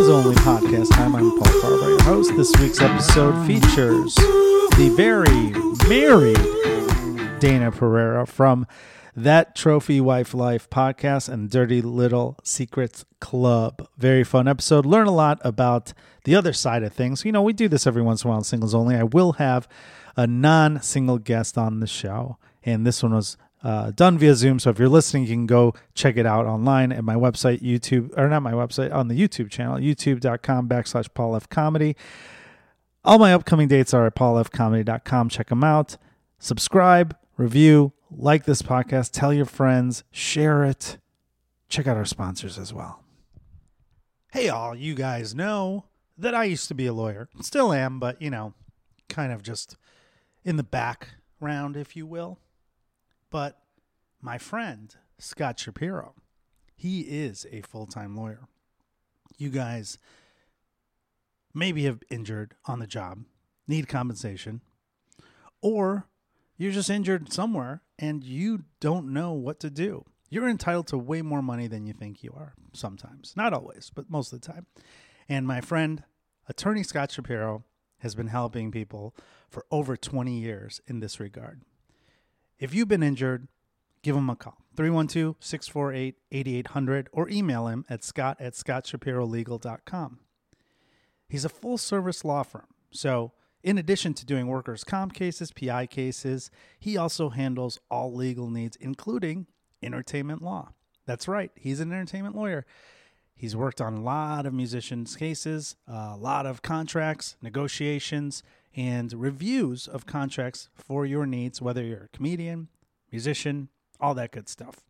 Men's Only Podcast Time. I'm Paul Farahvar, your host. This week's episode features the very married Dayna Pereira from That Trophy Wife Life Podcast and Dirty Little Secrets Club. Very fun episode. Learn a lot about the other side of things. You know, we do this every once in a while on Singles Only. I will have a non-single guest on the show, and this one was done via Zoom. So if you're listening, you can go check it out online at my website, YouTube, or not my website, on the YouTube channel, youtube.com/PaulFComedy. All my upcoming dates are at paulfcomedy.com. Check them out. Subscribe, review, like this podcast, tell your friends, share it. Check out our sponsors as well. Hey, all you guys know that I used to be a lawyer. Still am, but, you know, kind of just in the background, if you will. But my friend, Scott Shapiro, he is a full-time lawyer. You guys maybe have injured on the job, need compensation, or you're just injured somewhere and you don't know what to do. You're entitled to way more money than you think you are sometimes. Not always, but most of the time. And my friend, attorney Scott Shapiro, has been helping people for over 20 years in this regard. If you've been injured, give him a call, 312-648-8800, or email him at scott@scottshapirolegal.com. He's a full-service law firm, so in addition to doing workers' comp cases, PI cases, he also handles all legal needs, including entertainment law. That's right, he's an entertainment lawyer. He's worked on a lot of musicians' cases, a lot of contracts, negotiations, and reviews of contracts for your needs, whether you're a comedian, musician, all that good stuff.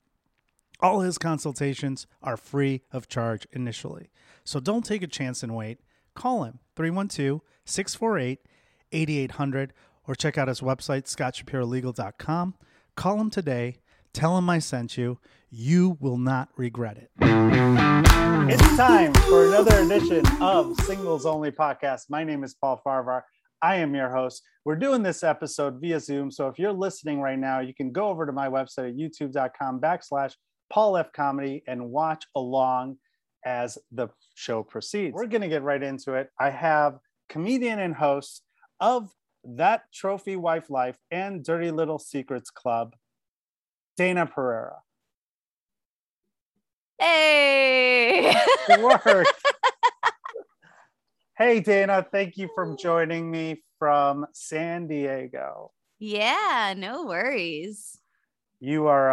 All his consultations are free of charge initially. So don't take a chance and wait. Call him, 312-648-8800, or check out his website, scottshapirolegal.com. Call him today. Tell him I sent you. You will not regret it. It's time for another edition of Singles Only Podcast. My name is Paul Farahvar. I am your host. We're doing this episode via Zoom. So if you're listening right now, you can go over to my website at youtube.com/PaulFComedy and watch along as the show proceeds. We're going to get right into it. I have comedian and host of That Trophy Wife Life and Dirty Little Secrets Club, Dayna Pereira. Hey! Good work. Hey, Dayna, thank you for joining me from San Diego. Yeah, no worries. You are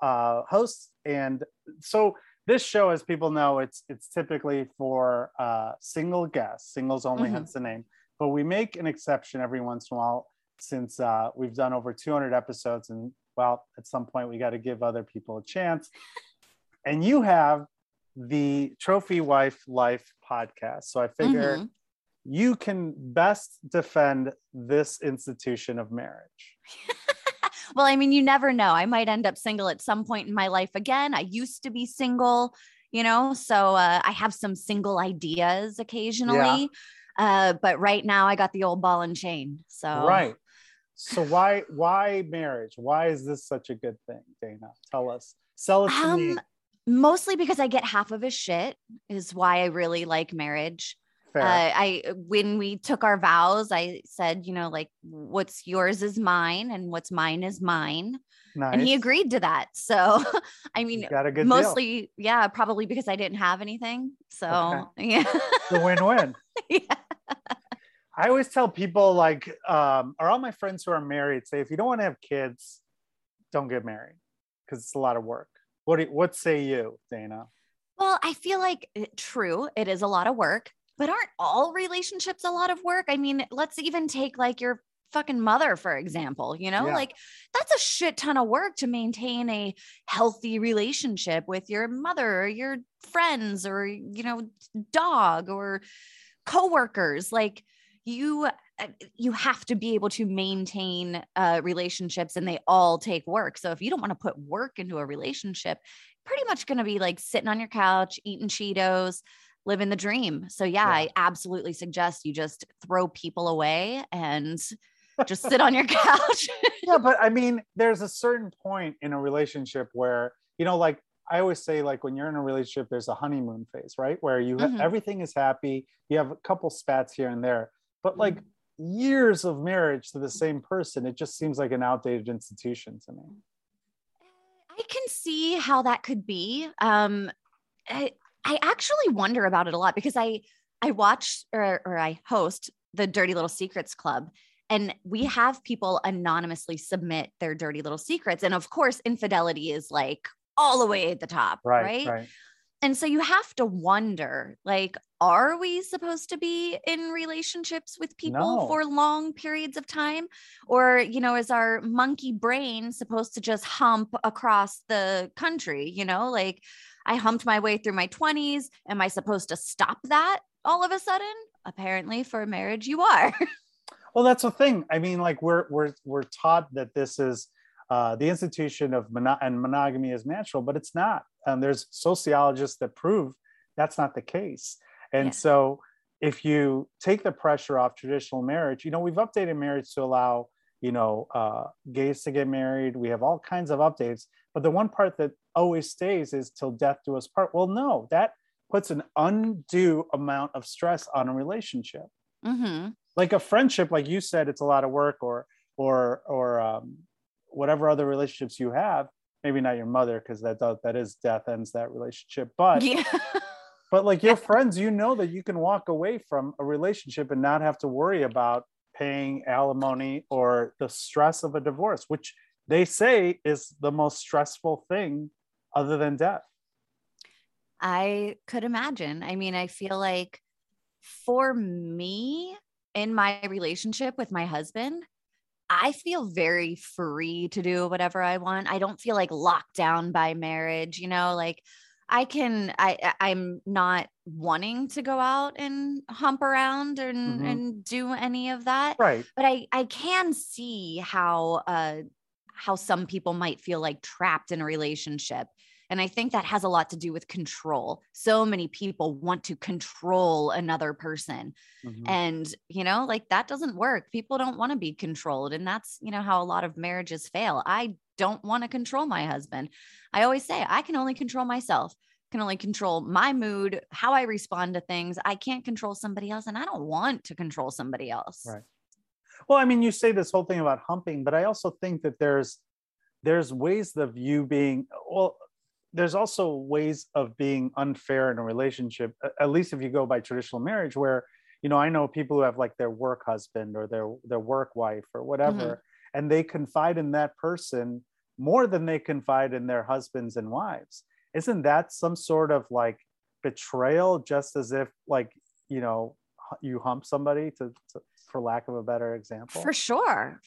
a host. And so this show, as people know, it's typically for single guests, singles only, hence the name. But we make an exception every once in a while since we've done over 200 episodes. And, well, at some point, we got to give other people a chance. And you have the Trophy Wife Life podcast. So I figure you can best defend this institution of marriage. Well, I mean, you never know. I might end up single at some point in my life again. I used to be single, you know, so I have some single ideas occasionally. Yeah. But right now I got the old ball and chain. So right. So why marriage? Why is this such a good thing, Dayna? Tell us. Sell it to me. Mostly because I get half of his shit is why I really like marriage. When we took our vows, I said, you know, like, what's yours is mine and what's mine is mine. Nice. And he agreed to that. So, I mean, mostly, deal. Yeah, probably because I didn't have anything. So, yeah. It's a win-win. Yeah. I always tell people, like, or all my friends who are married say, if you don't want to have kids, don't get married because it's a lot of work. What say you, Dayna? Well, I feel like, true, it is a lot of work, but aren't all relationships a lot of work? I mean, let's even take like your fucking mother, for example, you know, like that's a shit ton of work to maintain a healthy relationship with your mother or your friends or, you know, dog or coworkers. Like you have to be able to maintain relationships, and they all take work. So if you don't want to put work into a relationship, pretty much going to be like sitting on your couch, eating Cheetos, living the dream. So yeah. I absolutely suggest you just throw people away and just sit on your couch. Yeah. But I mean, there's a certain point in a relationship where, you know, like I always say, like, when you're in a relationship, there's a honeymoon phase, right? Where you mm-hmm. everything is happy. You have a couple spats here and there, but like years of marriage to the same person, it just seems like an outdated institution to me. I can see how that could be. I actually wonder about it a lot because I watch or I host the Dirty Little Secrets Club, and we have people anonymously submit their dirty little secrets. And of course, infidelity is like all the way at the top, right? And so you have to wonder, like, are we supposed to be in relationships with people for long periods of time? Or, you know, is our monkey brain supposed to just hump across the country? You know, like, I humped my way through my 20s. Am I supposed to stop that all of a sudden? Apparently for marriage, you are. Well, that's the thing. I mean, like, we're taught that this is the institution of monogamy is natural, but it's not. There's sociologists that prove that's not the case. And so if you take the pressure off traditional marriage, you know, we've updated marriage to allow, you know, gays to get married. We have all kinds of updates, but the one part that always stays is till death do us part. Well, no, that puts an undue amount of stress on a relationship. Mm-hmm. Like a friendship, like you said, it's a lot of work or whatever other relationships you have. Maybe not your mother, because that is death ends that relationship. But but like your friends, you know that you can walk away from a relationship and not have to worry about paying alimony or the stress of a divorce, which they say is the most stressful thing other than death. I could imagine. I mean, I feel like for me in my relationship with my husband, I feel very free to do whatever I want. I don't feel like locked down by marriage, you know, like I'm not wanting to go out and hump around and do any of that. Right. But I can see how some people might feel like trapped in a relationship. And I think that has a lot to do with control. So many people want to control another person. Mm-hmm. And, you know, like that doesn't work. People don't want to be controlled. And that's, you know, how a lot of marriages fail. I don't want to control my husband. I always say I can only control myself, can only control my mood, how I respond to things. I can't control somebody else. And I don't want to control somebody else. Right. Well, I mean, you say this whole thing about humping, but I also think that there's ways of you being, well, there's also ways of being unfair in a relationship, at least if you go by traditional marriage, where, you know, I know people who have like their work husband or their work wife or whatever, mm-hmm. and they confide in that person more than they confide in their husbands and wives. Isn't that some sort of like betrayal, just as if like, you know, you hump somebody to for lack of a better example? For sure.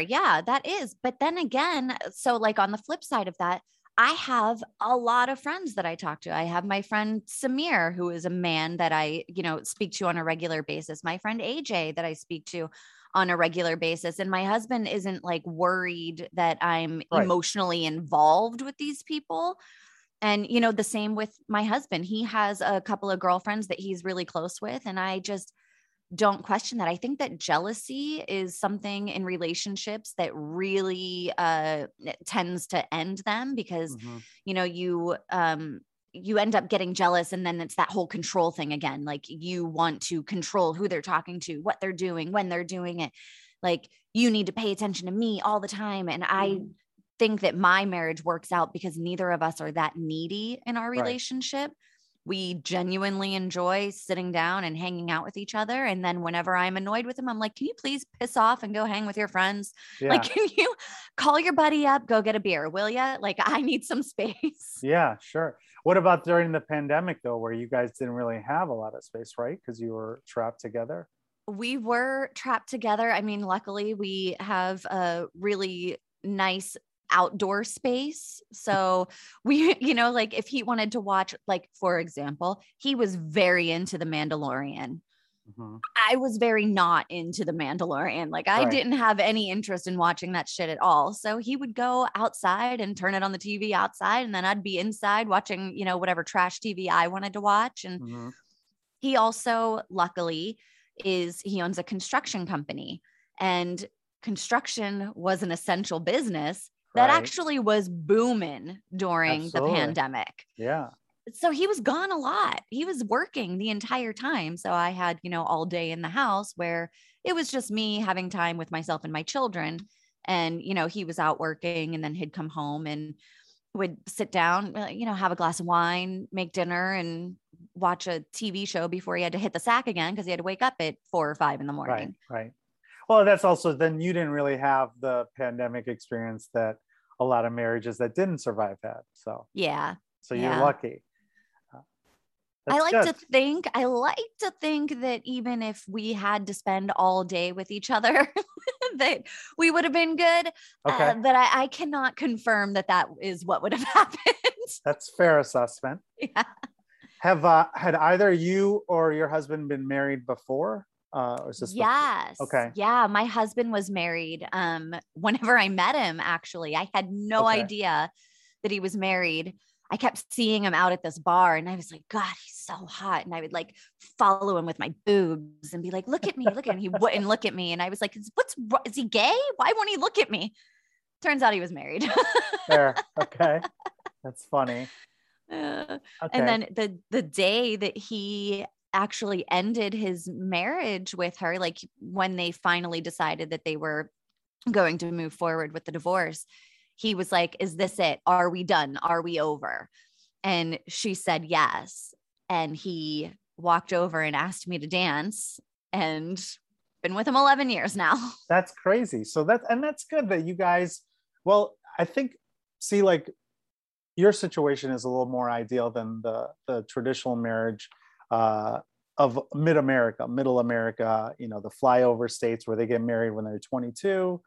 Yeah, that is. But then again, so like on the flip side of that, I have a lot of friends that I talk to. I have my friend Samir, who is a man that I, you know, speak to on a regular basis. My friend AJ that I speak to on a regular basis. And my husband isn't like worried that I'm emotionally involved with these people. And, you know, the same with my husband. He has a couple of girlfriends that he's really close with. And I just don't question that. I think that jealousy is something in relationships that really tends to end them because, mm-hmm. you know, you end up getting jealous, and then it's that whole control thing again. Like you want to control who they're talking to, what they're doing, when they're doing it. Like you need to pay attention to me all the time. And I think that my marriage works out because neither of us are that needy in our relationship. We genuinely enjoy sitting down and hanging out with each other. And then whenever I'm annoyed with him, I'm like, can you please piss off and go hang with your friends? Yeah. Like, can you call your buddy up, go get a beer, will ya? Like, I need some space. Yeah, sure. What about during the pandemic though, where you guys didn't really have a lot of space, right? Because you were trapped together. We were trapped together. I mean, luckily we have a really nice outdoor space. So we, you know, like if he wanted to watch, like, for example, he was very into The Mandalorian. Mm-hmm. I was very not into The Mandalorian. Like I didn't have any interest in watching that shit at all. So he would go outside and turn it on the TV outside. And then I'd be inside watching, you know, whatever trash TV I wanted to watch. And mm-hmm. he also luckily he owns a construction company, and construction was an essential business. that actually was booming during the pandemic. Yeah. So he was gone a lot. He was working the entire time. So I had, you know, all day in the house where it was just me having time with myself and my children. And, you know, he was out working and then he'd come home and would sit down, you know, have a glass of wine, make dinner and watch a TV show before he had to hit the sack again because he had to wake up at 4 or 5 in the morning. Right. Well, that's also, then you didn't really have the pandemic experience that a lot of marriages that didn't survive had. So, yeah. So you're lucky. I like to think that even if we had to spend all day with each other, that we would have been good. Okay. That I cannot confirm that is what would have happened. That's fair assessment. Yeah. Had either you or your husband been married before? Yes. Okay. Yeah. My husband was married. Whenever I met him, actually, I had no idea that he was married. I kept seeing him out at this bar and I was like, God, he's so hot. And I would like follow him with my boobs and be like, look at me, look at him. He wouldn't look at me. And I was like, is he gay? Why won't he look at me? Turns out he was married. Fair. Okay. That's funny. And then the day that he actually ended his marriage with her, like when they finally decided that they were going to move forward with the divorce, he was like, is this it? Are we done? Are we over? And she said, yes. And he walked over and asked me to dance and been with him 11 years now. That's crazy. So that's good that you guys, well, I think, see, like your situation is a little more ideal than the traditional marriage of middle America, you know, the flyover states where they get married when they're 22.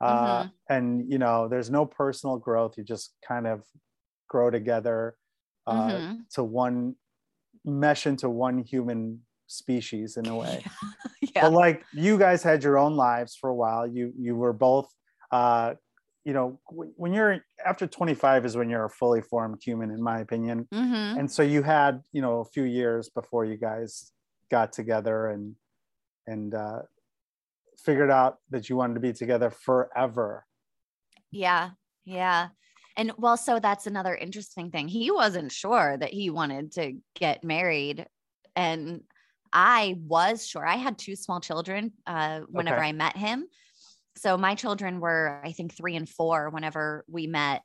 And you know, there's no personal growth. You just kind of grow together, to one mesh into one human species in a way. Yeah. But like you guys had your own lives for a while. You were both, you know, when you're after 25 is when you're a fully formed human, in my opinion. Mm-hmm. And so you had, you know, a few years before you guys got together and figured out that you wanted to be together forever. Yeah. Yeah. And well, so that's another interesting thing. He wasn't sure that he wanted to get married. And I was sure. I had 2 small children whenever I met him. So my children were, I think, 3 and 4 whenever we met.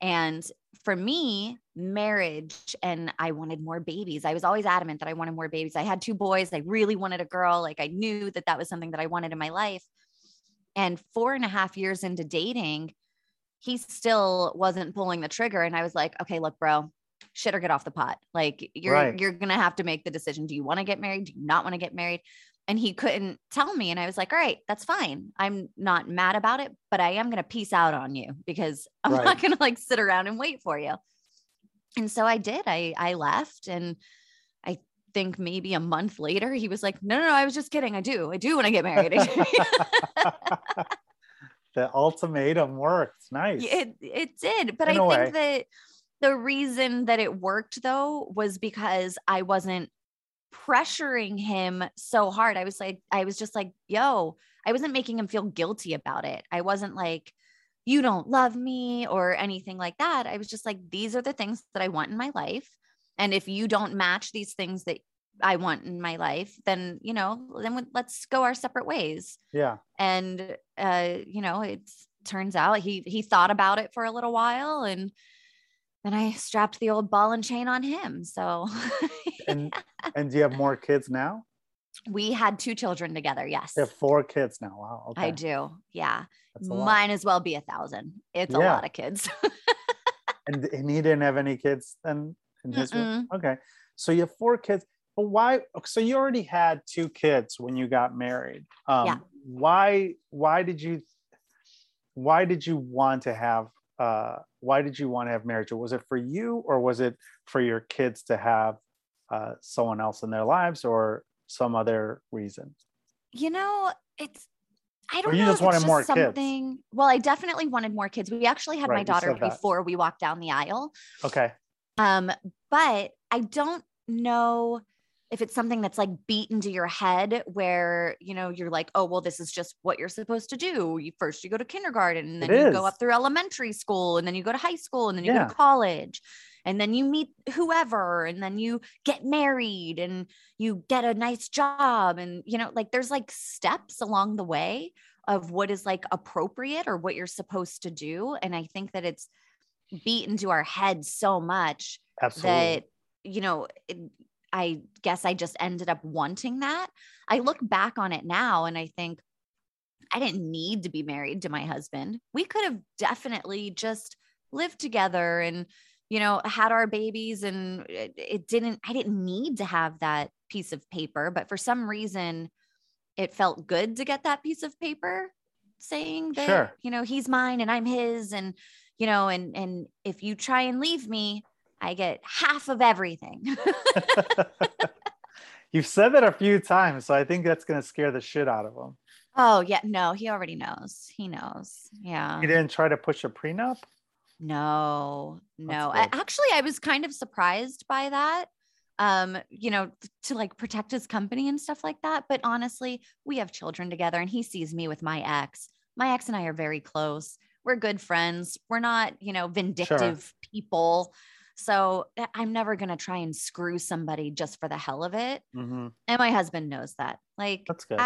And for me, marriage, and I wanted more babies. I was always adamant that I wanted more babies. I had 2 boys. I really wanted a girl. Like I knew that was something that I wanted in my life. And 4.5 years into dating, he still wasn't pulling the trigger. And I was like, okay, look, bro, shit or get off the pot. Like you're going to have to make the decision. Do you want to get married? Do you not want to get married? And he couldn't tell me. And I was like, all right, that's fine. I'm not mad about it, but I am going to peace out on you because I'm not going to like sit around and wait for you. And so I did, I left. And I think maybe a month later, he was like, no, I was just kidding. I do when I get married. The ultimatum worked. Nice. It did. But I think that the reason that it worked though, was because I wasn't pressuring him so hard. I was just like, yo, I wasn't making him feel guilty about it. I wasn't like, you don't love me or anything like that. I was just like, these are the things that I want in my life. And if you don't match these things that I want in my life, then, you know, then let's go our separate ways. Yeah. And, you know, it turns out he thought about it for a little while and then I strapped the old ball and chain on him. So. And do you have more kids now? We had 2 children together. Yes. You have 4 kids now. Wow. Okay. I do. Yeah. Mine as well be 1,000. It's a lot of kids. and he didn't have any kids then in his room? Okay. So you have 4 kids, but why? So you already had 2 kids when you got married. Why did you want to have marriage? Was it for you or was it for your kids to have someone else in their lives or some other reason? You know, I don't know if you just wanted more kids. Well, I definitely wanted more kids. We actually had my daughter before we walked down the aisle. Okay. But I don't know if it's something that's like beat into your head where, you know, you're like, oh, well, this is just what you're supposed to do. First you go to kindergarten, and then you go up through elementary school, and then you go to high school, and then you go to college, and then you meet whoever, and then you get married and you get a nice job. And, you know, like there's like steps along the way of what is like appropriate or what you're supposed to do. And I think that it's beat into our heads so much that, you know, I guess I just ended up wanting that. I look back on it now and I think I didn't need to be married to my husband. We could have definitely just lived together and, you know, had our babies, and I didn't need to have that piece of paper, but for some reason it felt good to get that piece of paper saying that, you know, he's mine and I'm his, and, you know, and if you try and leave me, I get half of everything. You've said that a few times, so I think that's going to scare the shit out of him. Oh yeah. No, he already knows. He knows. Yeah. He didn't try to push a prenup? No. Actually, I was kind of surprised by that, you know, to like protect his company and stuff like that. But honestly, we have children together, and he sees me with my ex. My ex and I are very close. We're good friends. We're not, you know, vindictive people. So I'm never going to try and screw somebody just for the hell of it. Mm-hmm. And my husband knows that. Like, that's good.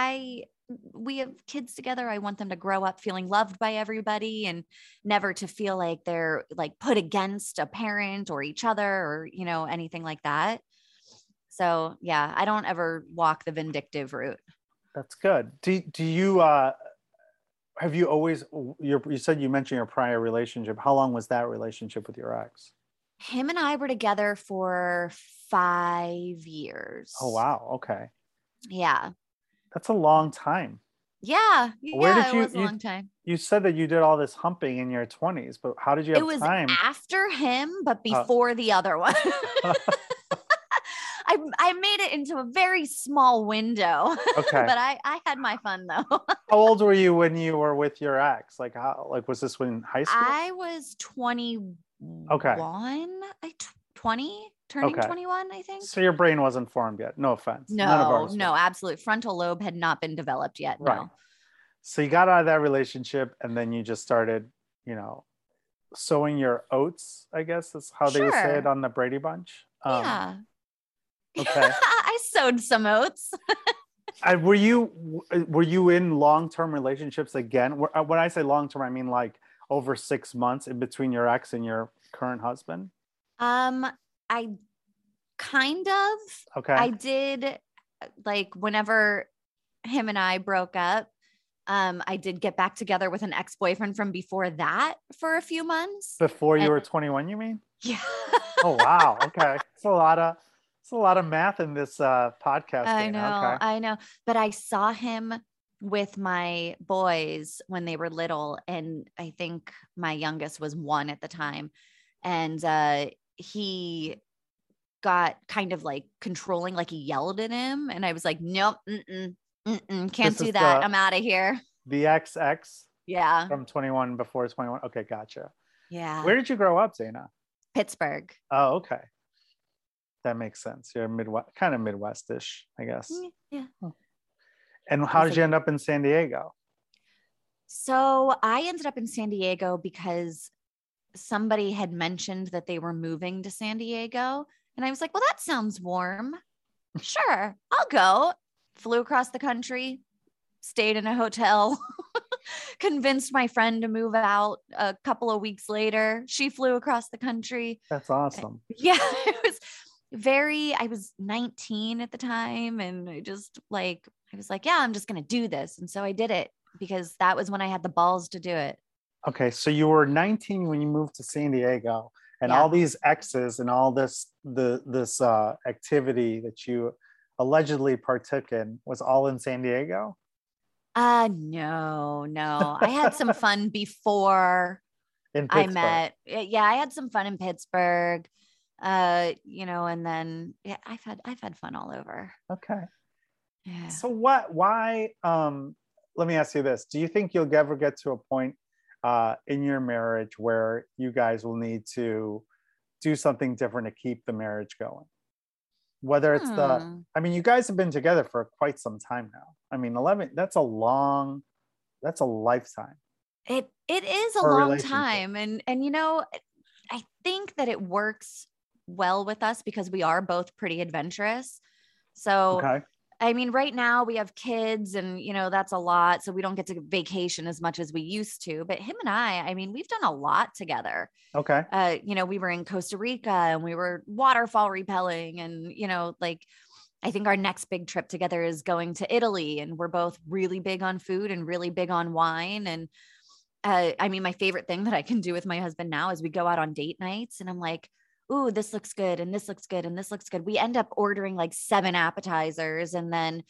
We have kids together. I want them to grow up feeling loved by everybody and never to feel like they're like put against a parent or each other or, you know, anything like that. So yeah, I don't ever walk the vindictive route. That's good. Do you, have you always, you said you mentioned your prior relationship. How long was that relationship with your ex? Him and I were together for 5 years. Oh, wow. Okay. Yeah. That's a long time. Yeah. It was a long time. You said that you did all this humping in your 20s, but how did you have time? It was after him, but before the other one. I made it into a very small window. Okay. But I had my fun though. How old were you when you were with your ex? Like how, like was this when high school? I was 21. Okay. 21, I think. So your brain wasn't formed yet. No offense. No, absolutely. Frontal lobe had not been developed yet. Right. No. So you got out of that relationship, and then you just started, you know, sowing your oats, I guess is how they would say it on the Brady Bunch. Yeah. Okay. I sowed some oats. Were you in long-term relationships again? When I say long-term, I mean like over 6 months in between your ex and your current husband? I kind of. Okay. I did, like whenever him and I broke up, I did get back together with an ex-boyfriend from before that for a few months. Before you were 21, you mean? Yeah. Oh, wow. Okay. It's a lot of math in this podcast. I know. Okay. I know. But I saw him with my boys when they were little, and I think my youngest was 1 at the time, and he got kind of like controlling, like he yelled at him, and I was like, nope, can't do that, I'm out of here. The XX from 21, before 21. Okay, gotcha. Yeah. Where did you grow up, Dayna? Pittsburgh. Oh, okay, that makes sense. You're Midwest, kind of Midwest-ish, I guess. Yeah. Huh. And how did you end up in San Diego? So I ended up in San Diego because somebody had mentioned that they were moving to San Diego. And I was like, well, that sounds warm. Sure, I'll go. Flew across the country, stayed in a hotel, convinced my friend to move out a couple of weeks later. She flew across the country. That's awesome. Yeah, it was I was 19 at the time. And I was like, yeah, I'm just going to do this. And so I did it because that was when I had the balls to do it. Okay. So you were 19 when you moved to San Diego, and all these exes and all this activity that you allegedly partook in was all in San Diego? No. I had some fun before I met. Yeah. I had some fun in Pittsburgh, you know, and then I've had fun all over. Okay. Yeah. So let me ask you this. Do you think you'll ever get to a point in your marriage where you guys will need to do something different to keep the marriage going? whether it's the, I mean, you guys have been together for quite some time now. I mean, 11, that's a lifetime. It is a long time. And, you know, I think that it works well with us because we are both pretty adventurous. So, okay. I mean, right now we have kids and, you know, that's a lot. So we don't get to vacation as much as we used to, but him and I mean, we've done a lot together. Okay. You know, we were in Costa Rica and we were waterfall rappelling and, you know, like, I think our next big trip together is going to Italy, and we're both really big on food and really big on wine. And, I mean, my favorite thing that I can do with my husband now is we go out on date nights and I'm like, ooh, this looks good. And this looks good. And this looks good. We end up ordering like 7 appetizers and then,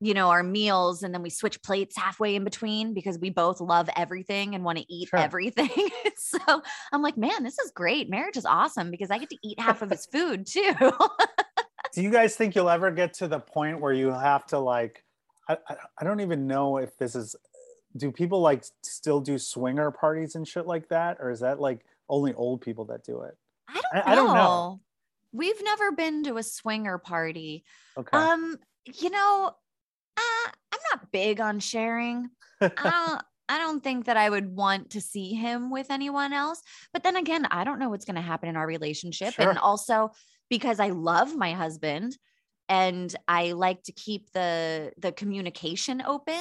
you know, our meals. And then we switch plates halfway in between because we both love everything and want to eat sure. everything. So I'm like, man, this is great. Marriage is awesome because I get to eat half of his food too. Do you guys think you'll ever get to the point where you have to like, I don't even know if this is, do people like still do swinger parties and shit like that? Or is that like only old people that do it? I don't know. We've never been to a swinger party. Okay. You know, I'm not big on sharing. I don't think that I would want to see him with anyone else, but then again, I don't know what's going to happen in our relationship. Sure. And also because I love my husband and I like to keep the communication open.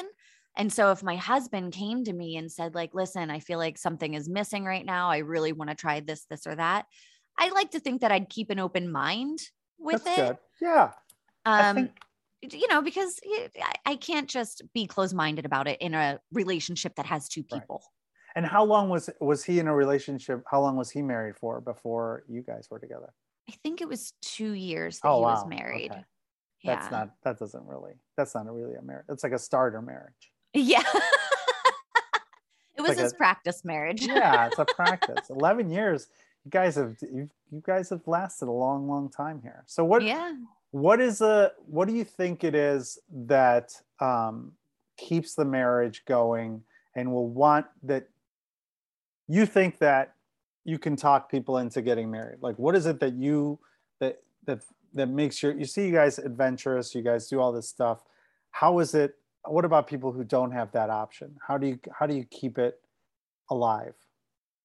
And so if my husband came to me and said like, listen, I feel like something is missing right now. I really want to try this, this or that. I like to think that I'd keep an open mind with That's it. Good. Yeah. You know, because I can't just be closed-minded about it in a relationship that has 2 people. Right. And how long was he in a relationship? How long was he married for before you guys were together? I think it was 2 years that he was married. Okay. Yeah. That's not really a marriage. It's like a starter marriage. Yeah. It was like his practice marriage. Yeah, it's a practice. 11 years. You guys have lasted a long, long time here. So what do you think it is that keeps the marriage going and will want that you think that you can talk people into getting married? Like, what is it that that makes you see you guys adventurous, you guys do all this stuff. How is it? What about people who don't have that option? How do you keep it alive?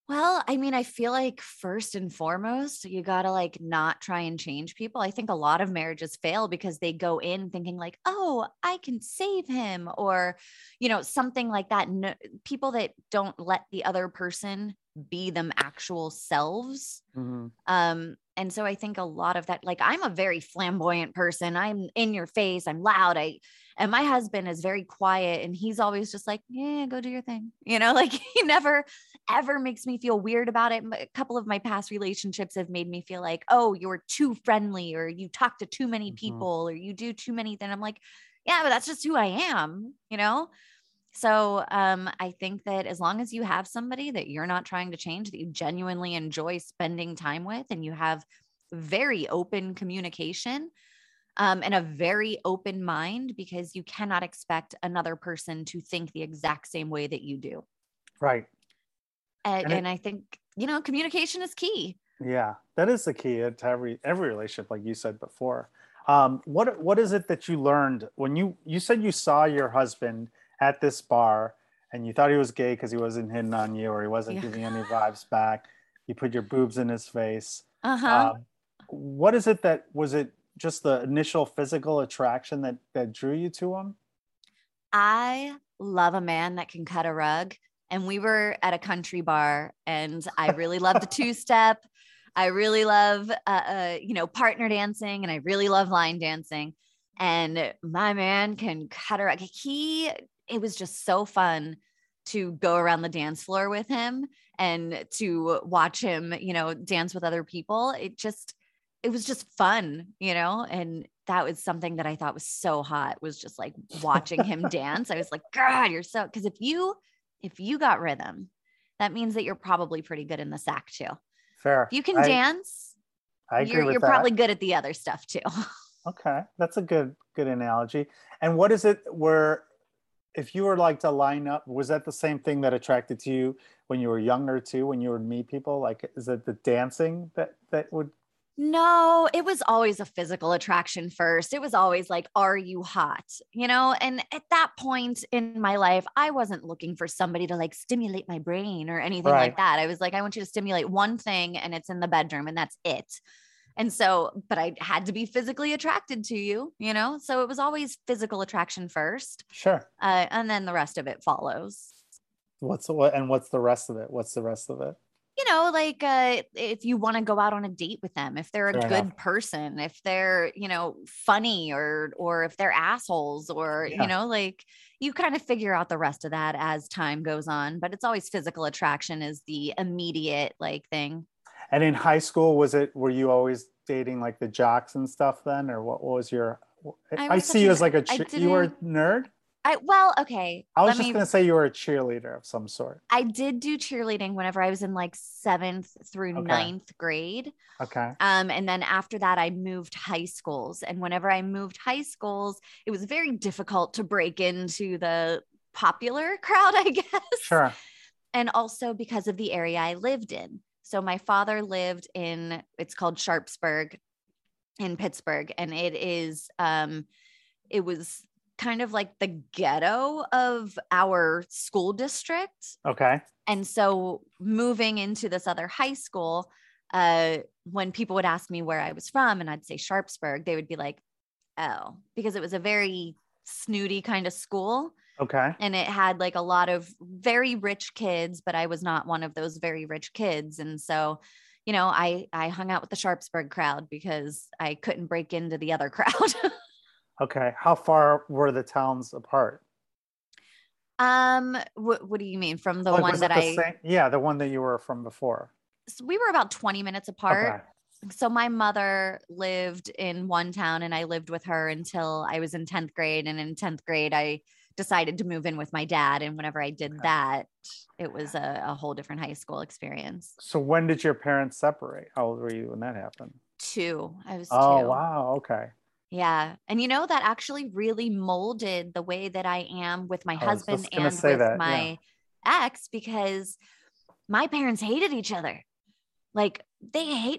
Well, I mean, I feel like first and foremost, you got to like not try and change people. I think a lot of marriages fail because they go in thinking like, oh, I can save him or, you know, something like that. No, people that don't let the other person be them actual selves. Mm-hmm. And so I think a lot of that, like I'm a very flamboyant person. I'm in your face. I'm loud. And my husband is very quiet and he's always just like, yeah, go do your thing. You know, like he never ever makes me feel weird about it. A couple of my past relationships have made me feel like, oh, you're too friendly or you talk to too many people or you do too many. Then I'm like, yeah, but that's just who I am, you know? So I think that as long as you have somebody that you're not trying to change, that you genuinely enjoy spending time with, and you have very open communication and a very open mind, because you cannot expect another person to think the exact same way that you do. Right. And I think, you know, communication is key. Yeah, that is the key to every relationship, like you said before. What is it that you learned when you said you saw your husband at this bar and you thought he was gay because he wasn't hitting on you or he wasn't giving any vibes back. You put your boobs in his face. What is it that, was it just the initial physical attraction that drew you to him? I love a man that can cut a rug. And we were at a country bar and I really love the 2-step. I really love, you know, partner dancing, and I really love line dancing. And my man can cut a rug. It was just so fun to go around the dance floor with him and to watch him, you know, dance with other people. It was just fun, you know, and that was something that I thought was so hot, was just like watching him dance. I was like, God, you're so, because if you got rhythm, that means that you're probably pretty good in the sack too. Fair. If you can dance, I agree you're probably good at the other stuff too. Okay. That's a good analogy. And what is it where, if you were like to line up, was that the same thing that attracted to you when you were younger too, when you would meet people? Like, is it the dancing that would No, it was always a physical attraction first. It was always like, are you hot? You know, and at that point in my life, I wasn't looking for somebody to like stimulate my brain or anything like that. I was like, I want you to stimulate one thing and it's in the bedroom and that's it. And so, but I had to be physically attracted to you, you know? So it was always physical attraction first. Sure. And then the rest of it follows. What's the rest of it? What's the rest of it? You know, like, if you want to go out on a date with them, if they're a good person, if they're, you know, funny or if they're assholes or, you know, like you kind of figure out the rest of that as time goes on, but it's always physical attraction is the immediate like thing. And in high school, were you always dating like the jocks and stuff then? Or what was your, I see you as like you were a nerd? Okay. I was just going to say you were a cheerleader of some sort. I did do cheerleading whenever I was in like 7th through 9th grade. Okay. And then after that, I moved high schools. And whenever I moved high schools, it was very difficult to break into the popular crowd, I guess. Sure. And also because of the area I lived in. So my father lived in, it's called Sharpsburg in Pittsburgh. And it is, it was kind of like the ghetto of our school district. Okay. And so moving into this other high school, when people would ask me where I was from and I'd say Sharpsburg, they would be like, oh, because it was a very snooty kind of school. Okay. And it had like a lot of very rich kids, but I was not one of those very rich kids. And so, you know, I hung out with the Sharpsburg crowd because I couldn't break into the other crowd. Okay. How far were the towns apart? What do you mean? From the one that the one that you were from before. So we were about 20 minutes apart. Okay. So my mother lived in one town and I lived with her until I was in 10th grade. And in 10th grade, I decided to move in with my dad. And whenever I did that, it was a whole different high school experience. So when did your parents separate? How old were you when that happened? 2. I was 2. Oh, wow. Okay. Yeah. And you know, that actually really molded the way that I am with my husband and with my ex, because my parents hated each other. Like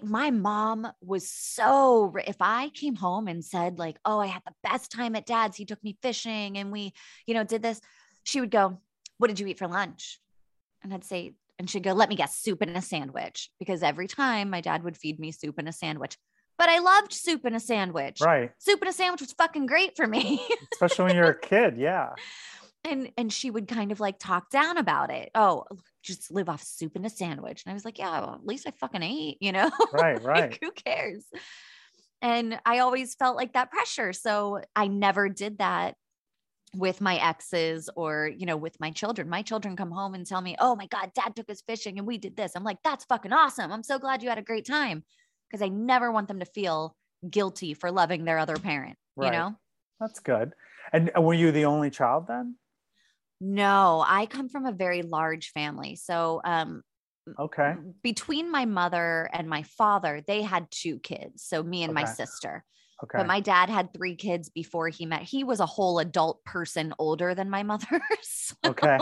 my mom was so, if I came home and said like, oh, I had the best time at dad's, he took me fishing and we, you know, did this, she would go, what did you eat for lunch? And I'd say, and she'd go, let me guess, soup and a sandwich, because every time my dad would feed me soup and a sandwich. But I loved soup and a sandwich. Right. Soup and a sandwich was fucking great for me. Especially when you're a kid. Yeah. And she would kind of like talk down about it. Oh, just live off soup and a sandwich. And I was like, yeah, well, at least I fucking ate, you know? Right, right. Like, who cares? And I always felt like that pressure. So I never did that with my exes or, you know, with my children. My children come home and tell me, oh my God, dad took us fishing and we did this. I'm like, that's fucking awesome. I'm so glad you had a great time. Because I never want them to feel guilty for loving their other parent, you know? That's good. And were you the only child then? No, I come from a very large family. So okay. Between my mother and my father, they had 2 kids. So me and my sister. Okay. But my dad had 3 kids before he was a whole adult person older than my mother. So okay.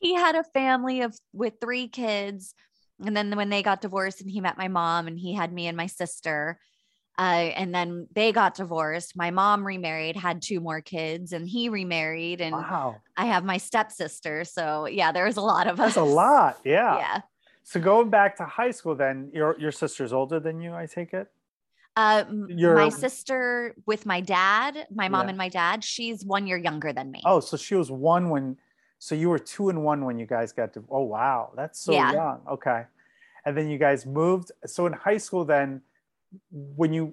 He had a family with 3 kids. And then when they got divorced and he met my mom and he had me and my sister, and then they got divorced. My mom remarried, had 2 more kids, and he remarried. And wow. I have my stepsister. So yeah, there's a lot of us. That's a lot. Yeah. Yeah. So going back to high school, then your sister's older than you, I take it. My sister with my dad, my mom and my dad, she's 1 year younger than me. Oh, so she was 1 when. So you were 2 and 1 when you guys got to, oh, wow. That's so young. Okay. And then you guys moved. So in high school, then when you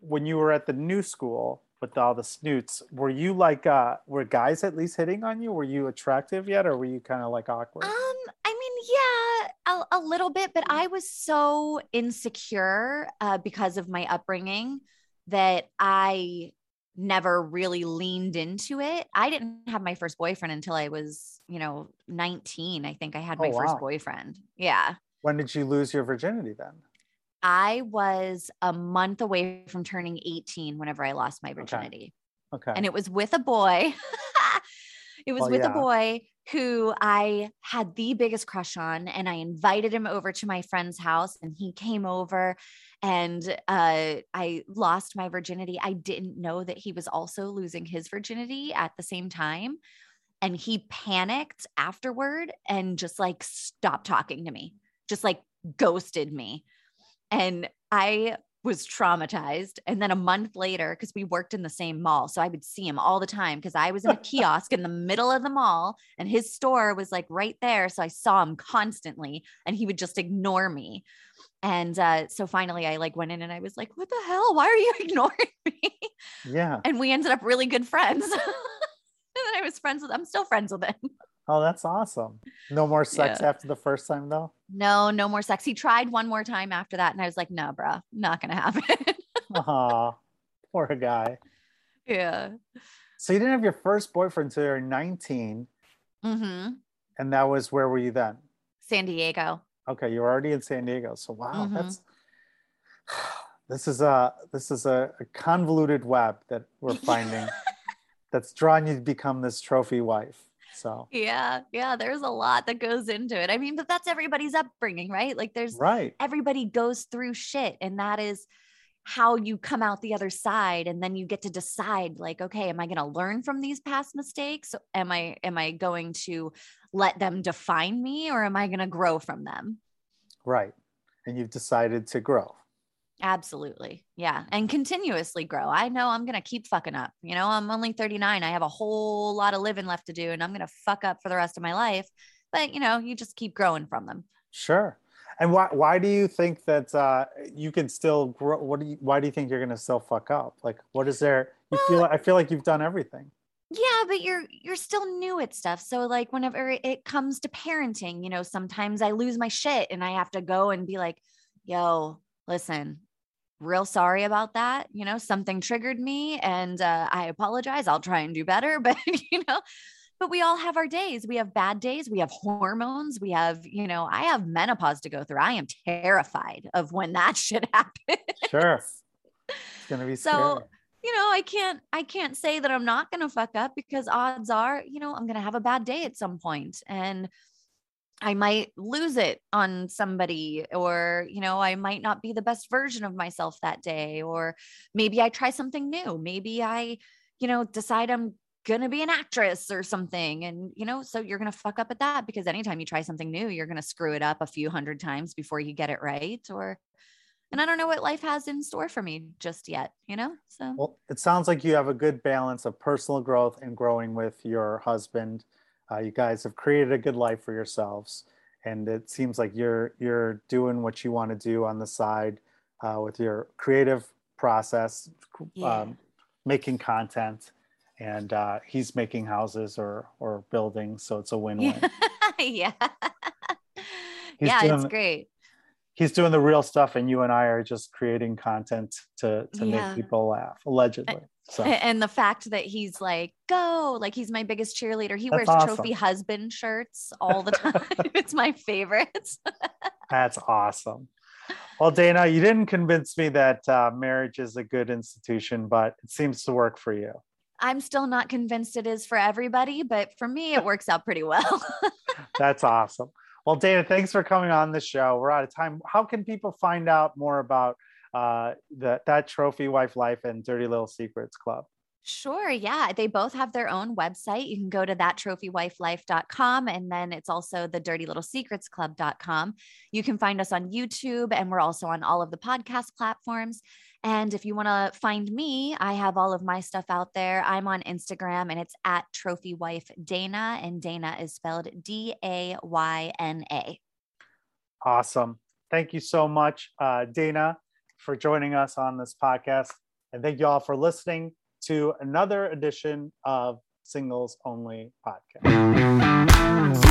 were at the new school with all the snoots, were you like, were guys at least hitting on you? Were you attractive yet? Or were you kind of like awkward? I mean, yeah, a little bit, but I was so insecure, because of my upbringing that I never really leaned into it. I didn't have my first boyfriend until I was, you know, 19. I think I had my first boyfriend. Yeah. When did you lose your virginity then? I was a month away from turning 18 whenever I lost my virginity. Okay. And it was with a boy. It was with a boy who I had the biggest crush on, and I invited him over to my friend's house, and he came over, and I lost my virginity. I didn't know that he was also losing his virginity at the same time. And he panicked afterward and just like stopped talking to me, just like ghosted me. And I was traumatized. And then a month later, because we worked in the same mall, so I would see him all the time because I was in a kiosk in the middle of the mall and his store was like right there. So I saw him constantly and he would just ignore me. And so finally I like went in and I was like, what the hell? Why are you ignoring me? Yeah. And we ended up really good friends. And then I was friends with, I'm still friends with him. Oh, that's awesome. No more sex after the first time though? No, no more sex. He tried one more time after that. And I was like, no, bro, not going to happen. Aw, poor guy. Yeah. So you didn't have your first boyfriend until you were 19. Mm-hmm. And that was, where were you then? San Diego. Okay. You were already in San Diego. So wow, that's, this is a convoluted web that we're finding. That's drawn you to become this trophy wife. So yeah, there's a lot that goes into it. I mean, but that's everybody's upbringing, right? Like everybody goes through shit, and that is how you come out the other side. And then you get to decide like, okay, am I going to learn from these past mistakes? Am I going to let them define me, or am I going to grow from them? Right. And you've decided to grow. Absolutely. Yeah. And continuously grow. I know I'm going to keep fucking up. You know, I'm only 39. I have a whole lot of living left to do, and I'm going to fuck up for the rest of my life. But, you know, you just keep growing from them. Sure. And why do you think that you can still grow? Why do you think you're going to still fuck up? Like, what is there? I feel like you've done everything. Yeah, but you're still new at stuff. So like whenever it comes to parenting, you know, sometimes I lose my shit and I have to go and be like, yo, listen, real sorry about that. You know, something triggered me and I apologize. I'll try and do better, but you know, but we all have our days. We have bad days. We have hormones. We have, you know, I have menopause to go through. I am terrified of when that shit happens. Sure. It's going to be so, you know, I can't say that I'm not going to fuck up, because odds are, you know, I'm going to have a bad day at some point, and I might lose it on somebody, or, you know, I might not be the best version of myself that day, or maybe I try something new. Maybe I, you know, decide I'm going to be an actress or something. And, you know, so you're going to fuck up at that, because anytime you try something new, you're going to screw it up a few hundred times before you get it right. And I don't know what life has in store for me just yet, you know? So, well, it sounds like you have a good balance of personal growth and growing with your husband. You guys have created a good life for yourselves, and it seems like you're doing what you want to do on the side with your creative process, making content, and he's making houses or buildings, so it's a win-win. Yeah, it's great. He's doing the real stuff, and you and I are just creating content to make people laugh, allegedly. So. And the fact that he's like, go, like he's my biggest cheerleader. He wears trophy husband shirts all the time. It's my favorites. That's awesome. Well, Dayna, you didn't convince me that marriage is a good institution, but it seems to work for you. I'm still not convinced it is for everybody, but for me, it works out pretty well. That's awesome. Well, Dayna, thanks for coming on the show. We're out of time. How can people find out more about That Trophy Wife Life and Dirty Little Secrets Club? Sure. Yeah. They both have their own website. You can go to thattrophywifelife.com. And then it's also the dirtylittlesecretsclub.com. You can find us on YouTube, and we're also on all of the podcast platforms. And if you want to find me, I have all of my stuff out there. I'm on Instagram, and it's at Trophy Wife Dayna, and Dayna is spelled Dayna. Awesome. Thank you so much, Dayna, for joining us on this podcast. And thank you all for listening to another edition of Singles Only Podcast.